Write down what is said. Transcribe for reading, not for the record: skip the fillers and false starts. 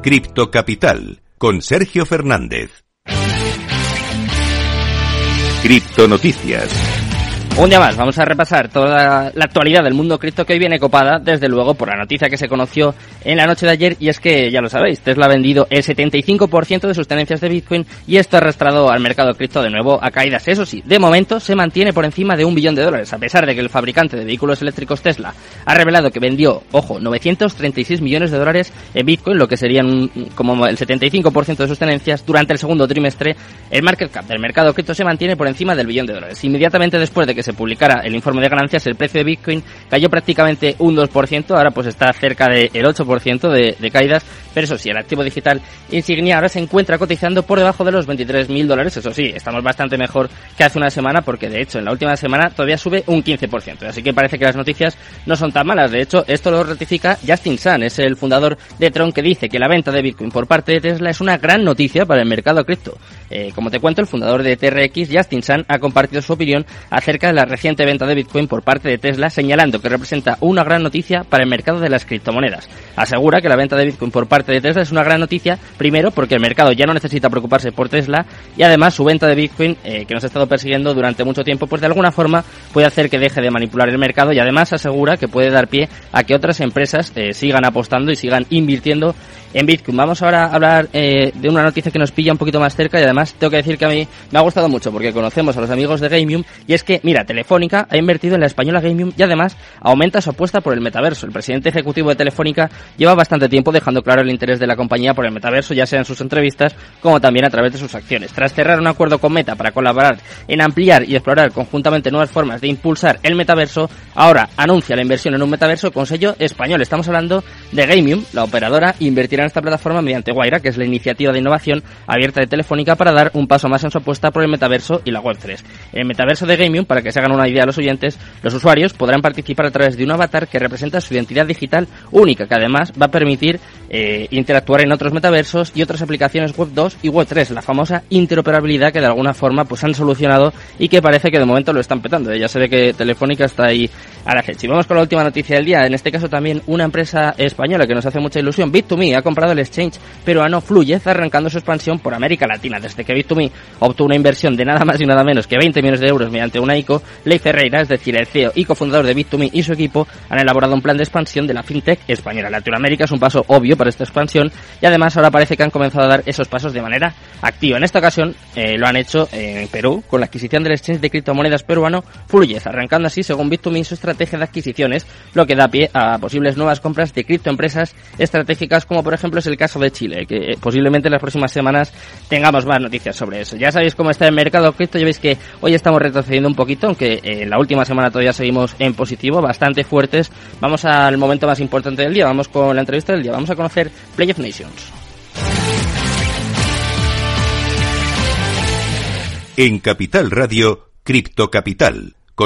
Cripto Capital, con Sergio Fernández. Cripto Noticias. Un día más, vamos a repasar toda la actualidad del mundo cripto, que hoy viene copada, desde luego, por la noticia que se conoció en la noche de ayer, y es que, ya lo sabéis, Tesla ha vendido el 75% de sus tenencias de Bitcoin y esto ha arrastrado al mercado cripto de nuevo a caídas. Eso sí, de momento se mantiene por encima de $1 billón, a pesar de que el fabricante de vehículos eléctricos Tesla ha revelado que vendió, ojo, $936 millones en Bitcoin, lo que serían como el 75% de sus tenencias durante el segundo trimestre. El market cap del mercado cripto se mantiene por encima del $1 billón. Inmediatamente después de que se publicara el informe de ganancias, el precio de Bitcoin cayó prácticamente un 2%, ahora pues está cerca del 8% de caídas, pero eso sí, el activo digital insignia ahora se encuentra cotizando por debajo de los $23.000, eso sí, estamos bastante mejor que hace una semana, porque de hecho en la última semana todavía sube un 15%, así que parece que las noticias no son tan malas. De hecho, esto lo ratifica Justin Sun, es el fundador de Tron, que dice que la venta de Bitcoin por parte de Tesla es una gran noticia para el mercado cripto. Como te cuento, el fundador de TRX, Justin Sun, ha compartido su opinión acerca de la reciente venta de Bitcoin por parte de Tesla, señalando que representa una gran noticia para el mercado de las criptomonedas. Asegura que la venta de Bitcoin por parte de Tesla es una gran noticia, primero porque el mercado ya no necesita preocuparse por Tesla, y además su venta de Bitcoin, que nos ha estado persiguiendo durante mucho tiempo, pues de alguna forma puede hacer que deje de manipular el mercado, y además asegura que puede dar pie a que otras empresas sigan apostando y sigan invirtiendo en Bitcoin. Vamos ahora a hablar de una noticia que nos pilla un poquito más cerca, y además tengo que decir que a mí me ha gustado mucho porque conocemos a los amigos de Gamium, y es que, mira, Telefónica ha invertido en la española Gamium y además aumenta su apuesta por el metaverso. El presidente ejecutivo de Telefónica lleva bastante tiempo dejando claro el interés de la compañía por el metaverso, ya sea en sus entrevistas como también a través de sus acciones. Tras cerrar un acuerdo con Meta para colaborar en ampliar y explorar conjuntamente nuevas formas de impulsar el metaverso, ahora anuncia la inversión en un metaverso con sello español. Estamos hablando de Gamium. La operadora invertirá en esta plataforma mediante Guaira, que es la iniciativa de innovación abierta de Telefónica para dar un paso más en su apuesta por el metaverso y la Web3. El metaverso de Gamium, para que se hagan una idea a los oyentes, los usuarios podrán participar a través de un avatar que representa su identidad digital única, que además va a permitir interactuar en otros metaversos y otras aplicaciones Web 2 y Web 3, la famosa interoperabilidad que de alguna forma pues han solucionado y que parece que de momento lo están petando. Ya se ve que Telefónica está ahí a la fecha. Y vamos con la última noticia del día, en este caso también una empresa española que nos hace mucha ilusión. Bit2Me ha comprado el exchange peruano Fluyex, arrancando su expansión por América Latina. Desde que Bit2Me obtuvo una inversión de nada más y nada menos que €20 millones mediante una ICO, Leif Ferreira, es decir, el CEO y cofundador de Bit2Me, y su equipo han elaborado un plan de expansión de la fintech española. Latinoamérica es un paso obvio para esta expansión y además ahora parece que han comenzado a dar esos pasos de manera activa. En esta ocasión lo han hecho en Perú con la adquisición del exchange de criptomonedas peruano Fluyex, arrancando así, según Bit2Me, su estrategia de adquisiciones, lo que da pie a posibles nuevas compras de criptoempresas estratégicas, como por ejemplo es el caso de Chile, que posiblemente en las próximas semanas tengamos más noticias sobre eso. Ya sabéis cómo está el mercado cripto, ya veis que hoy estamos retrocediendo un poquito, aunque en la última semana todavía seguimos en positivo, bastante fuertes. Vamos al momento más importante del día, vamos con la entrevista del día, vamos a conocer Play of Nations. En Capital Radio, Cripto Capital,